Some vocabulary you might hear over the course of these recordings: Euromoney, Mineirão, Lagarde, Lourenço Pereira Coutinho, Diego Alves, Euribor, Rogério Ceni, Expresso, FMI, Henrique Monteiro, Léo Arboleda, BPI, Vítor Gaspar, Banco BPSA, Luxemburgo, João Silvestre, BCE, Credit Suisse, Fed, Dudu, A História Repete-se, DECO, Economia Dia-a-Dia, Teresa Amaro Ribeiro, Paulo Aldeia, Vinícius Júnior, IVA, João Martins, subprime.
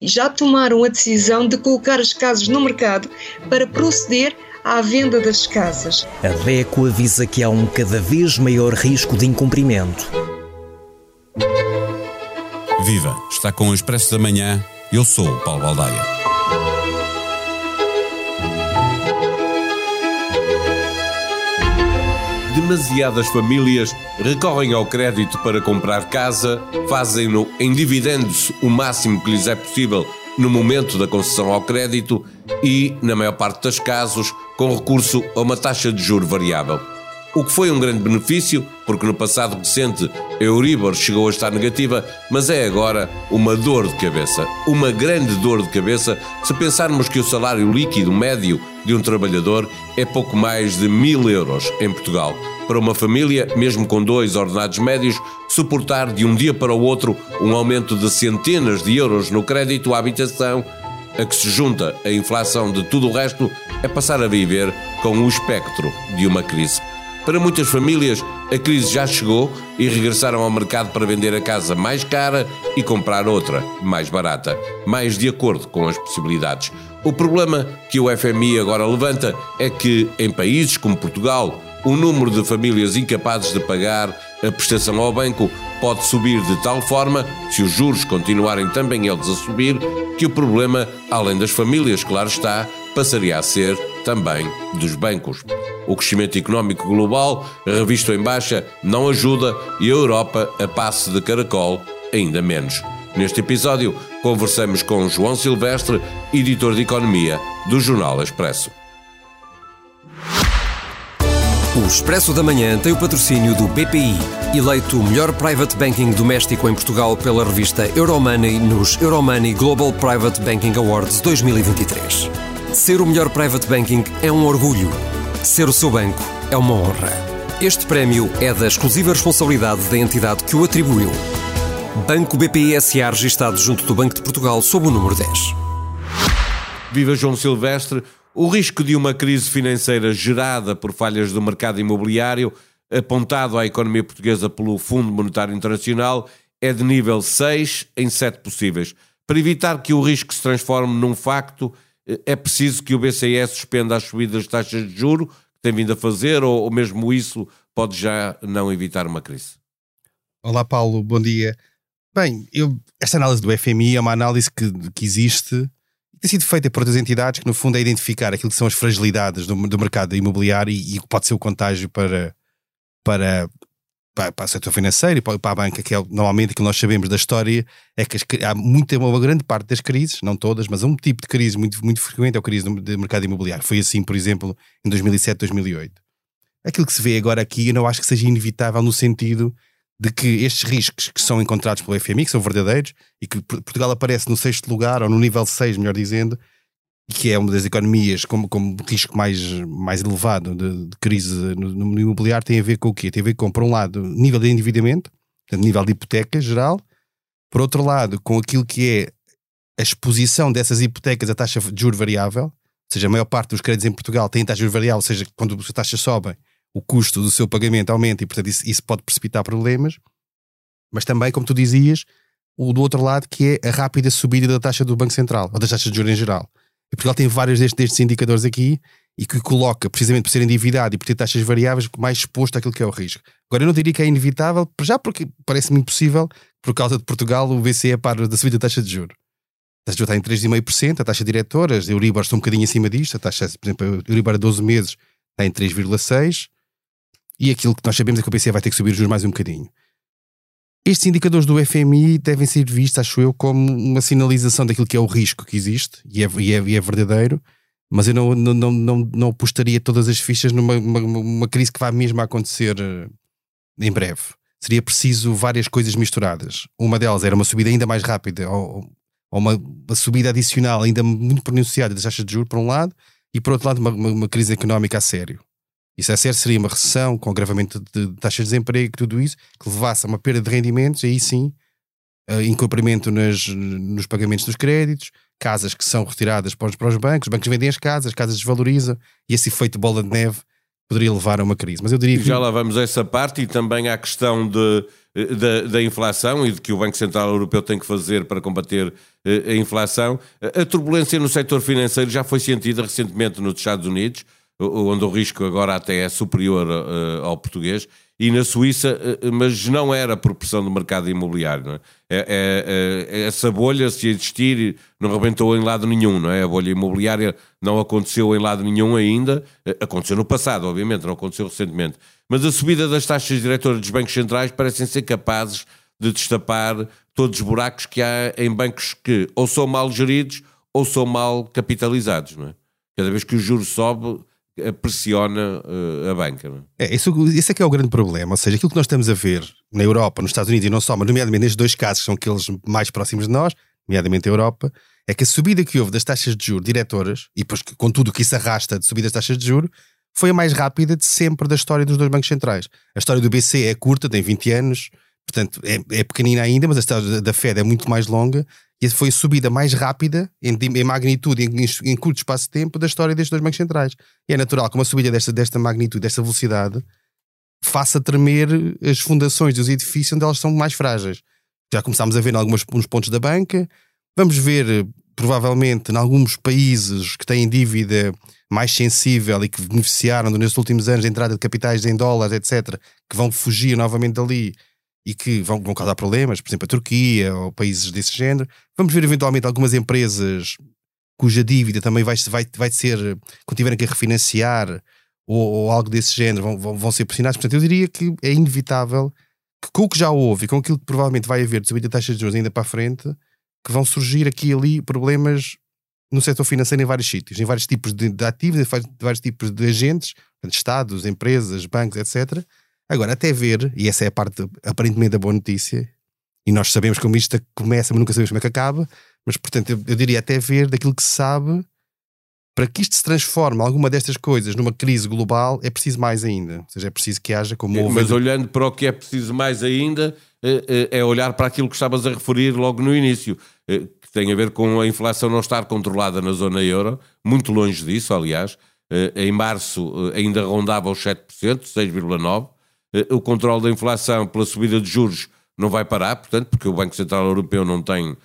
já tomaram a decisão de colocar as casas no mercado para proceder à venda das casas. A DECO avisa que há um cada vez maior risco de incumprimento. Viva! Está com o Expresso da Manhã. Eu sou o Paulo Aldeia. Demasiadas famílias recorrem ao crédito para comprar casa, fazem-no endividando-se o máximo que lhes é possível no momento da concessão ao crédito e, na maior parte dos casos, com recurso a uma taxa de juro variável. O que foi um grande benefício, porque no passado recente a Euribor chegou a estar negativa, mas é agora uma dor de cabeça. Uma grande dor de cabeça se pensarmos que o salário líquido médio de um trabalhador é pouco mais de 1.000 euros em Portugal. Para uma família, mesmo com 2 ordenados médios, suportar de um dia para o outro um aumento de centenas de euros no crédito à habitação, a que se junta a inflação de tudo o resto, é passar a viver com o espectro de uma crise. Para muitas famílias, a crise já chegou e regressaram ao mercado para vender a casa mais cara e comprar outra, mais barata, mais de acordo com as possibilidades. O problema que o FMI agora levanta é que, em países como Portugal, o número de famílias incapazes de pagar a prestação ao banco pode subir de tal forma, se os juros continuarem também eles a subir, que o problema, além das famílias, claro está, passaria a ser também dos bancos. O crescimento económico global, revisto em baixa, não ajuda e a Europa, a passo de caracol, ainda menos. Neste episódio, conversamos com João Silvestre, editor de Economia do jornal Expresso. O Expresso da Manhã tem o patrocínio do BPI, eleito o melhor private banking doméstico em Portugal pela revista Euromoney nos Euromoney Global Private Banking Awards 2023. Ser o melhor private banking é um orgulho. Ser o seu banco é uma honra. Este prémio é da exclusiva responsabilidade da entidade que o atribuiu. Banco BPSA, registado junto do Banco de Portugal sob o número 10. Viva João Silvestre! O risco de uma crise financeira gerada por falhas do mercado imobiliário, apontado à economia portuguesa pelo Fundo Monetário Internacional, é de nível 6 em 7 possíveis. Para evitar que o risco se transforme num facto, é preciso que o BCE suspenda as subidas de taxas de juros que tem vindo a fazer, ou mesmo isso pode já não evitar uma crise? Olá Paulo, bom dia. Bem, esta análise do FMI é uma análise que existe e tem sido feita por outras entidades, que no fundo é identificar aquilo que são as fragilidades do mercado imobiliário e que pode ser o contágio para o setor financeiro e para a banca, que é normalmente aquilo que nós sabemos da história, é que há uma grande parte das crises, não todas, mas há um tipo de crise muito, muito frequente, é a crise do mercado imobiliário. Foi assim, por exemplo, em 2007, 2008. Aquilo que se vê agora aqui, eu não acho que seja inevitável no sentido de que estes riscos que são encontrados pelo FMI, que são verdadeiros, e que Portugal aparece no 6º lugar, ou no nível 6, melhor dizendo, que é uma das economias com risco mais elevado de crise no imobiliário, tem a ver com o quê? Tem a ver com, por um lado, nível de endividamento, portanto, nível de hipoteca geral, por outro lado, com aquilo que é a exposição dessas hipotecas à taxa de juros variável, ou seja, a maior parte dos créditos em Portugal tem taxa de juros variável, ou seja, quando as taxas sobem, o custo do seu pagamento aumenta e, portanto, isso pode precipitar problemas, mas também, como tu dizias, o do outro lado, que é a rápida subida da taxa do Banco Central, ou das taxas de juros em geral. E Portugal tem vários destes indicadores aqui e que coloca, precisamente por ser endividado e por ter taxas variáveis, mais exposto àquilo que é o risco. Agora, eu não diria que é inevitável, já porque parece-me impossível, por causa de Portugal, o BCE para da subida da taxa de juros. A taxa de juros está em 3,5%, a taxa diretora, as Euribor estão um bocadinho acima disto, a taxa, por exemplo, a Euribor a 12 meses está em 3,6%, e aquilo que nós sabemos é que o BCE vai ter que subir os juros mais um bocadinho. Estes indicadores do FMI devem ser vistos, acho eu, como uma sinalização daquilo que é o risco que existe, e é verdadeiro, mas eu não apostaria todas as fichas numa crise que vai mesmo acontecer em breve. Seria preciso várias coisas misturadas. Uma delas era uma subida ainda mais rápida, ou uma subida adicional ainda muito pronunciada das taxas de juros, por um lado, e por outro lado uma crise económica a sério. Isso a sério seria uma recessão com agravamento de taxas de desemprego, tudo isso, que levasse a uma perda de rendimentos, e aí sim, incumprimento nos pagamentos dos créditos, casas que são retiradas para os bancos vendem as casas desvalorizam, e esse efeito de bola de neve poderia levar a uma crise. Mas eu diria que... Já lá vamos a essa parte, e também à questão da inflação e de que o Banco Central Europeu tem que fazer para combater a inflação. A turbulência no setor financeiro já foi sentida recentemente nos Estados Unidos, onde o risco agora até é superior ao português, e na Suíça, mas não era por pressão do mercado imobiliário, não é? Essa bolha, se existir, não rebentou em lado nenhum, não é? A bolha imobiliária não aconteceu em lado nenhum ainda, aconteceu no passado, obviamente, não aconteceu recentemente. Mas a subida das taxas diretoras dos bancos centrais parecem ser capazes de destapar todos os buracos que há em bancos que ou são mal geridos ou são mal capitalizados, não é? Cada vez que o juro sobe, pressiona a banca. Não é? Isso é que é o grande problema, ou seja, aquilo que nós estamos a ver na Europa, nos Estados Unidos e não só, mas nomeadamente nestes dois casos que são aqueles mais próximos de nós, nomeadamente a Europa, é que a subida que houve das taxas de juros diretoras, e depois com tudo o que isso arrasta de subida das taxas de juros, foi a mais rápida de sempre da história dos dois bancos centrais. A história do BCE é curta, tem 20 anos, portanto é pequenina ainda, mas a história da Fed é muito mais longa, e foi a subida mais rápida em magnitude, em curto espaço de tempo, da história destes dois bancos centrais. E é natural que uma subida desta magnitude, desta velocidade, faça tremer as fundações dos edifícios onde elas são mais frágeis. Já começámos a ver em alguns pontos da banca, vamos ver provavelmente em alguns países que têm dívida mais sensível e que beneficiaram nestes últimos anos da entrada de capitais em dólares, etc., que vão fugir novamente dali e que vão causar problemas, por exemplo, a Turquia ou países desse género. Vamos ver eventualmente algumas empresas cuja dívida também vai ser, quando tiverem que refinanciar ou algo desse género, vão ser pressionados. Portanto, eu diria que é inevitável que, com o que já houve e com aquilo que provavelmente vai haver de subida de taxas de juros ainda para a frente, que vão surgir aqui e ali problemas no setor financeiro em vários sítios, em vários tipos de ativos, em vários tipos de agentes, estados, empresas, bancos, etc. Agora, até ver, e essa é a parte aparentemente da boa notícia, e nós sabemos como isto começa, mas nunca sabemos como é que acaba, mas portanto eu diria até ver daquilo que se sabe, para que isto se transforme, alguma destas coisas, numa crise global, é preciso mais ainda. Ou seja, é preciso que haja como... Mas olhando para o que é preciso mais ainda, é olhar para aquilo que estavas a referir logo no início, que tem a ver com a inflação não estar controlada na zona euro, muito longe disso, aliás. Em março ainda rondava os 7%, 6,9%. O controle da inflação pela subida de juros não vai parar, portanto, porque o Banco Central Europeu não tem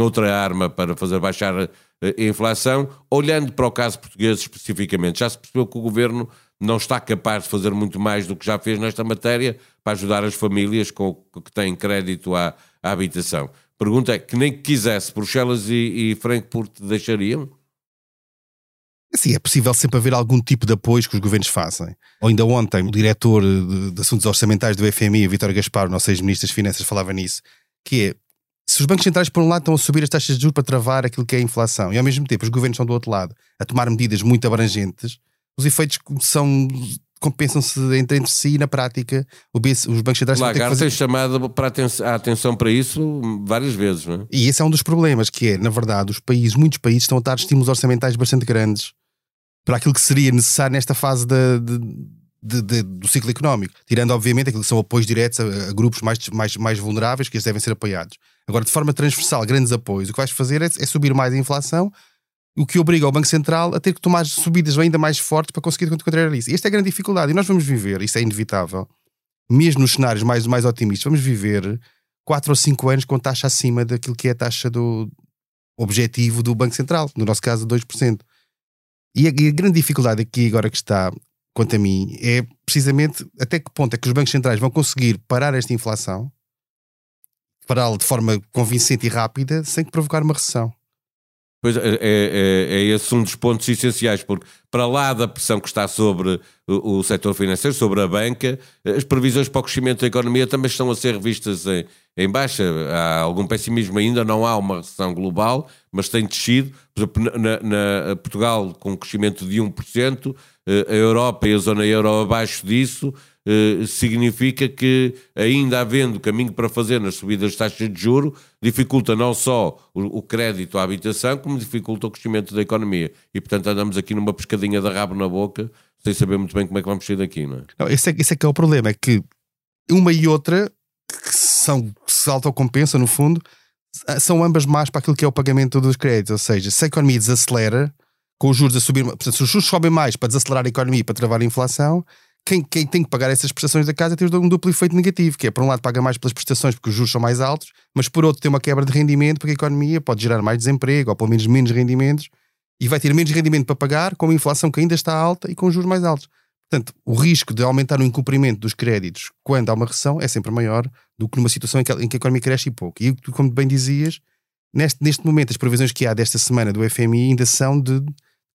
outra arma para fazer baixar a inflação. Olhando para o caso português especificamente, já se percebeu que o Governo não está capaz de fazer muito mais do que já fez nesta matéria para ajudar as famílias que têm crédito à habitação. Pergunta é, que nem que quisesse, Bruxelas e Frankfurt deixariam? Sim, é possível sempre haver algum tipo de apoio que os governos façam. Ou ainda ontem, o diretor de Assuntos Orçamentais do FMI, Vítor Gaspar, o nosso ex-ministro das Finanças, falava nisso, que é, se os bancos centrais por um lado estão a subir as taxas de juros para travar aquilo que é a inflação, e ao mesmo tempo os governos estão do outro lado a tomar medidas muito abrangentes, os efeitos compensam-se entre si e na prática os bancos centrais... Lagarde tem chamado a atenção para isso várias vezes, não é? E esse é um dos problemas, que é, na verdade, muitos países estão a dar estímulos orçamentais bastante grandes para aquilo que seria necessário nesta fase do ciclo económico, tirando obviamente aquilo que são apoios diretos a grupos mais vulneráveis, que eles devem ser apoiados. Agora, de forma transversal, grandes apoios, o que vais fazer é subir mais a inflação, o que obriga o Banco Central a ter que tomar subidas ainda mais fortes para conseguir contrariar isso. E esta é a grande dificuldade, e nós vamos viver, isso é inevitável, mesmo nos cenários mais otimistas, vamos viver 4 ou 5 anos com taxa acima daquilo que é a taxa do objetivo do Banco Central, no nosso caso 2%. E a grande dificuldade aqui agora que está, quanto a mim, é precisamente até que ponto é que os bancos centrais vão conseguir parar esta inflação, pará-la de forma convincente e rápida, sem provocar uma recessão. Pois é esse um dos pontos essenciais, porque para lá da pressão que está sobre o setor financeiro, sobre a banca, as previsões para o crescimento da economia também estão a ser revistas em baixa. Há algum pessimismo ainda, não há uma recessão global, mas tem descido. Por exemplo, na Portugal com um crescimento de 1%, a Europa e a zona euro abaixo disso, significa que, ainda havendo caminho para fazer nas subidas de taxas de juros, dificulta não só o crédito à habitação, como dificulta o crescimento da economia. E, portanto, andamos aqui numa pescadinha de rabo na boca, sem saber muito bem como é que vamos sair daqui, não é? Não, esse é que é o problema, é que uma e outra, que se autocompensam, no fundo, são ambas más para aquilo que é o pagamento dos créditos. Ou seja, se a economia desacelera, com os juros a subir, portanto, se os juros sobem mais para desacelerar a economia e para travar a inflação, quem tem que pagar essas prestações da casa tem um duplo efeito negativo, que é, por um lado, paga mais pelas prestações porque os juros são mais altos, mas por outro tem uma quebra de rendimento porque a economia pode gerar mais desemprego, ou pelo menos menos rendimentos, e vai ter menos rendimento para pagar com a inflação que ainda está alta e com os juros mais altos. Portanto, o risco de aumentar o incumprimento dos créditos quando há uma recessão é sempre maior do que numa situação em que a economia cresce e pouco. E tu, como bem dizias, neste momento as previsões que há desta semana do FMI ainda são de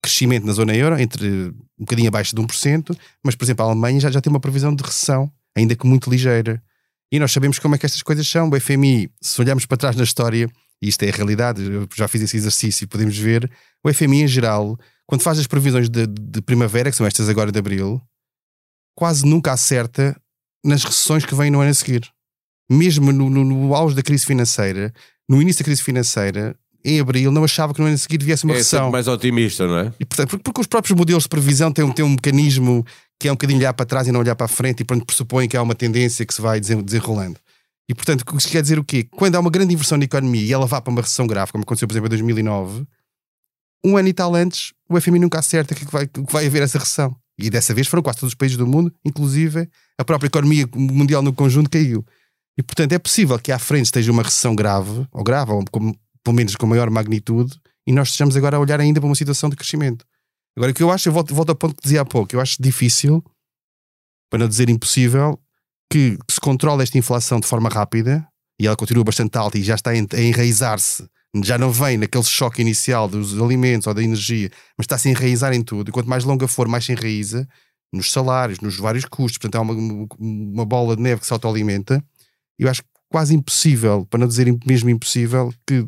crescimento na zona euro, entre um bocadinho abaixo de 1%, mas, por exemplo, a Alemanha já tem uma previsão de recessão, ainda que muito ligeira. E nós sabemos como é que estas coisas são. O FMI, se olharmos para trás na história, e isto é a realidade, eu já fiz esse exercício e podemos ver, o FMI em geral, quando faz as previsões de primavera, que são estas agora de abril, quase nunca acerta nas recessões que vêm no ano a seguir. Mesmo no auge da crise financeira, no início da crise financeira, em abril, não achava que no ano a seguir viesse uma recessão. É sempre mais otimista, não é? E, portanto, porque os próprios modelos de previsão têm um mecanismo que é um bocadinho olhar para trás e não olhar para a frente, e pronto, pressupõe que há uma tendência que se vai desenrolando. E, portanto, isso quer dizer o quê? Quando há uma grande inversão na economia e ela vá para uma recessão grave, como aconteceu, por exemplo, em 2009, um ano e tal antes, o FMI nunca acerta que vai haver essa recessão. E dessa vez foram quase todos os países do mundo, inclusive a própria economia mundial no conjunto caiu. E, portanto, é possível que à frente esteja uma recessão grave, ou pelo menos com maior magnitude, e nós estejamos agora a olhar ainda para uma situação de crescimento. Agora, o que eu acho, eu volto ao ponto que dizia há pouco, eu acho difícil, para não dizer impossível, que se controle esta inflação de forma rápida, e ela continua bastante alta e já está a enraizar-se, já não vem naquele choque inicial dos alimentos ou da energia, mas está-se a enraizar em tudo, e quanto mais longa for, mais se enraiza, nos salários, nos vários custos, portanto há uma bola de neve que se autoalimenta. Eu acho quase impossível, para não dizer mesmo impossível, que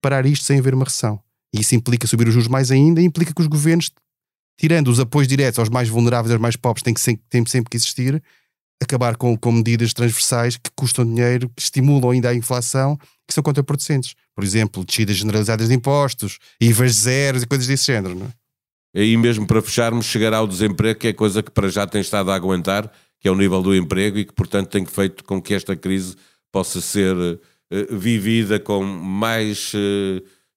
parar isto sem haver uma recessão. E isso implica subir os juros mais ainda, e implica que os governos, tirando os apoios diretos aos mais vulneráveis, aos mais pobres, têm sempre que existir, acabar com medidas transversais que custam dinheiro, que estimulam ainda a inflação, que são contraproducentes. Por exemplo, descidas generalizadas de impostos, IVAs zeros e coisas desse género, não é? E aí mesmo, para fecharmos, chegará o desemprego, que é coisa que para já tem estado a aguentar, que é o nível do emprego, e que, portanto, tem feito com que esta crise possa ser vivida com mais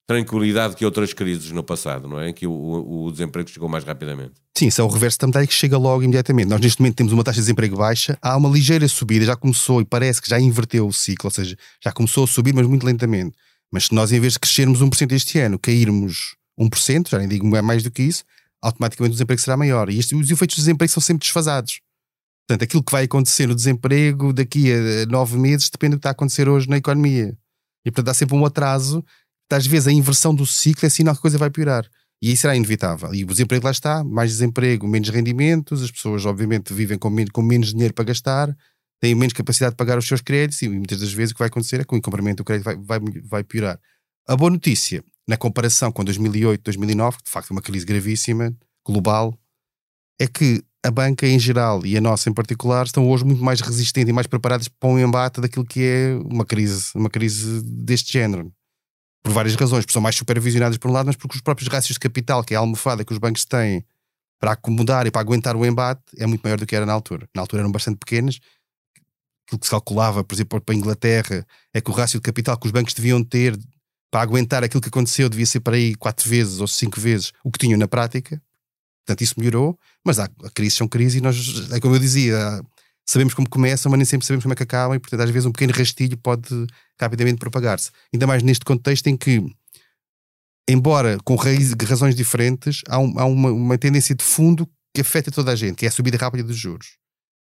tranquilidade que outras crises no passado, não é? Em que o desemprego chegou mais rapidamente. Sim, isso é o reverso da medalha, que chega logo imediatamente. Nós neste momento temos uma taxa de desemprego baixa, há uma ligeira subida, já começou e parece que já inverteu o ciclo, ou seja, já começou a subir, mas muito lentamente. Mas se nós, em vez de crescermos 1% este ano, cairmos 1%, já nem digo é mais do que isso, automaticamente o desemprego será maior. E os efeitos do desemprego são sempre desfasados. Portanto, aquilo que vai acontecer no desemprego daqui a 9 meses depende do que está a acontecer hoje na economia. E, portanto, há sempre um atraso. Às vezes a inversão do ciclo é sinal que a coisa vai piorar. E aí será inevitável. E o desemprego lá está. Mais desemprego, menos rendimentos. As pessoas, obviamente, vivem com menos dinheiro para gastar. Têm menos capacidade de pagar os seus créditos. E muitas das vezes o que vai acontecer é que o incumprimento do crédito vai piorar. A boa notícia, na comparação com 2008, 2009, que de facto é uma crise gravíssima, global, é que a banca em geral e a nossa em particular estão hoje muito mais resistentes e mais preparadas para um embate daquilo que é uma crise deste género. Por várias razões, porque são mais supervisionadas por um lado, mas porque os próprios rácios de capital, que é a almofada que os bancos têm para acomodar e para aguentar o embate, é muito maior do que era na altura. Na altura eram bastante pequenas. Aquilo que se calculava, por exemplo, para a Inglaterra, é que o rácio de capital que os bancos deviam ter para aguentar aquilo que aconteceu devia ser para aí 4 vezes ou 5 vezes o que tinham na prática. Portanto, isso melhorou, mas há crises, são crises, e nós, é como eu dizia, sabemos como começam, mas nem sempre sabemos como é que acabam, e, portanto, às vezes um pequeno rastilho pode rapidamente propagar-se. Ainda mais neste contexto em que, embora com razões diferentes, há uma tendência de fundo que afeta toda a gente, que é a subida rápida dos juros.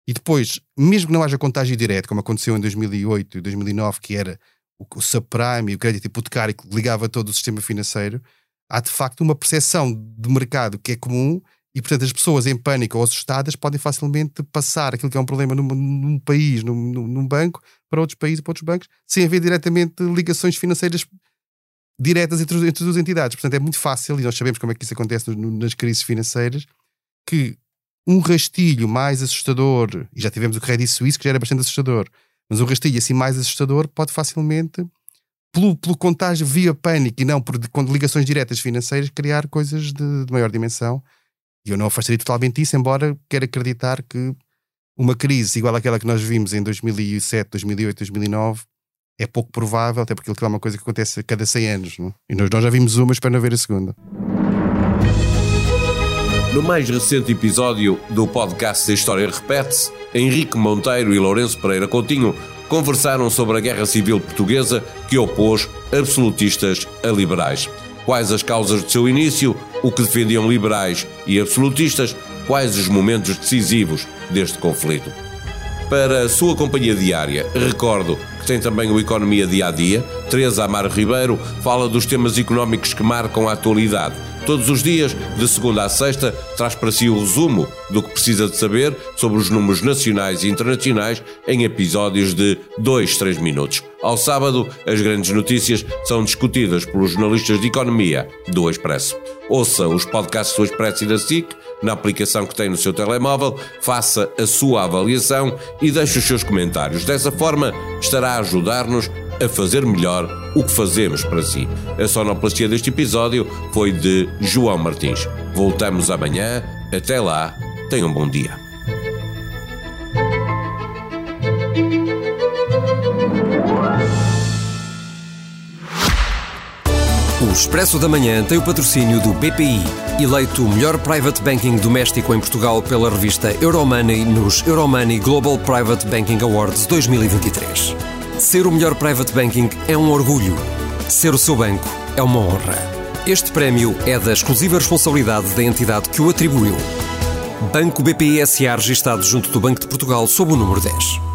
E depois, mesmo que não haja contágio direto, como aconteceu em 2008 e 2009, que era o subprime e o crédito hipotecário que ligava todo o sistema financeiro, há de facto uma percepção de mercado que é comum e, portanto, as pessoas em pânico ou assustadas podem facilmente passar aquilo que é um problema num país, num banco, para outros países, para outros bancos, sem haver diretamente ligações financeiras diretas entre as entidades. Portanto, é muito fácil, e nós sabemos como é que isso acontece nas crises financeiras, que um rastilho mais assustador, e já tivemos o Credit Suisse, que já era bastante assustador, mas um rastilho assim mais assustador pode facilmente, pelo contágio via pânico e não por ligações diretas financeiras, criar coisas de maior dimensão. E eu não afastaria totalmente isso, embora queira acreditar que uma crise igual àquela que nós vimos em 2007, 2008, 2009 é pouco provável, até porque aquilo é uma coisa que acontece a cada 100 anos, não? E nós já vimos uma, espero não ver a segunda. No mais recente episódio do podcast A História Repete-se, Henrique Monteiro e Lourenço Pereira Coutinho conversaram sobre a Guerra Civil Portuguesa que opôs absolutistas a liberais. Quais as causas do seu início, o que defendiam liberais e absolutistas, quais os momentos decisivos deste conflito. Para a sua companhia diária, recordo que tem também o Economia Dia-a-Dia. Teresa Amaro Ribeiro fala dos temas económicos que marcam a atualidade. Todos os dias, de segunda à sexta, traz para si o resumo do que precisa de saber sobre os números nacionais e internacionais em episódios de 2-3 minutos. Ao sábado, as grandes notícias são discutidas pelos jornalistas de economia do Expresso. Ouça os podcasts do Expresso e da SIC, na aplicação que tem no seu telemóvel, faça a sua avaliação e deixe os seus comentários. Dessa forma, estará a ajudar-nos a fazer melhor o que fazemos para si. A sonoplastia deste episódio foi de João Martins. Voltamos amanhã. Até lá, tenha um bom dia. O Expresso da Manhã tem o patrocínio do BPI, eleito o melhor private banking doméstico em Portugal pela revista Euromoney nos Euromoney Global Private Banking Awards 2023. Ser o melhor private banking é um orgulho. Ser o seu banco é uma honra. Este prémio é da exclusiva responsabilidade da entidade que o atribuiu. Banco BPSA, registado junto do Banco de Portugal sob o número 10.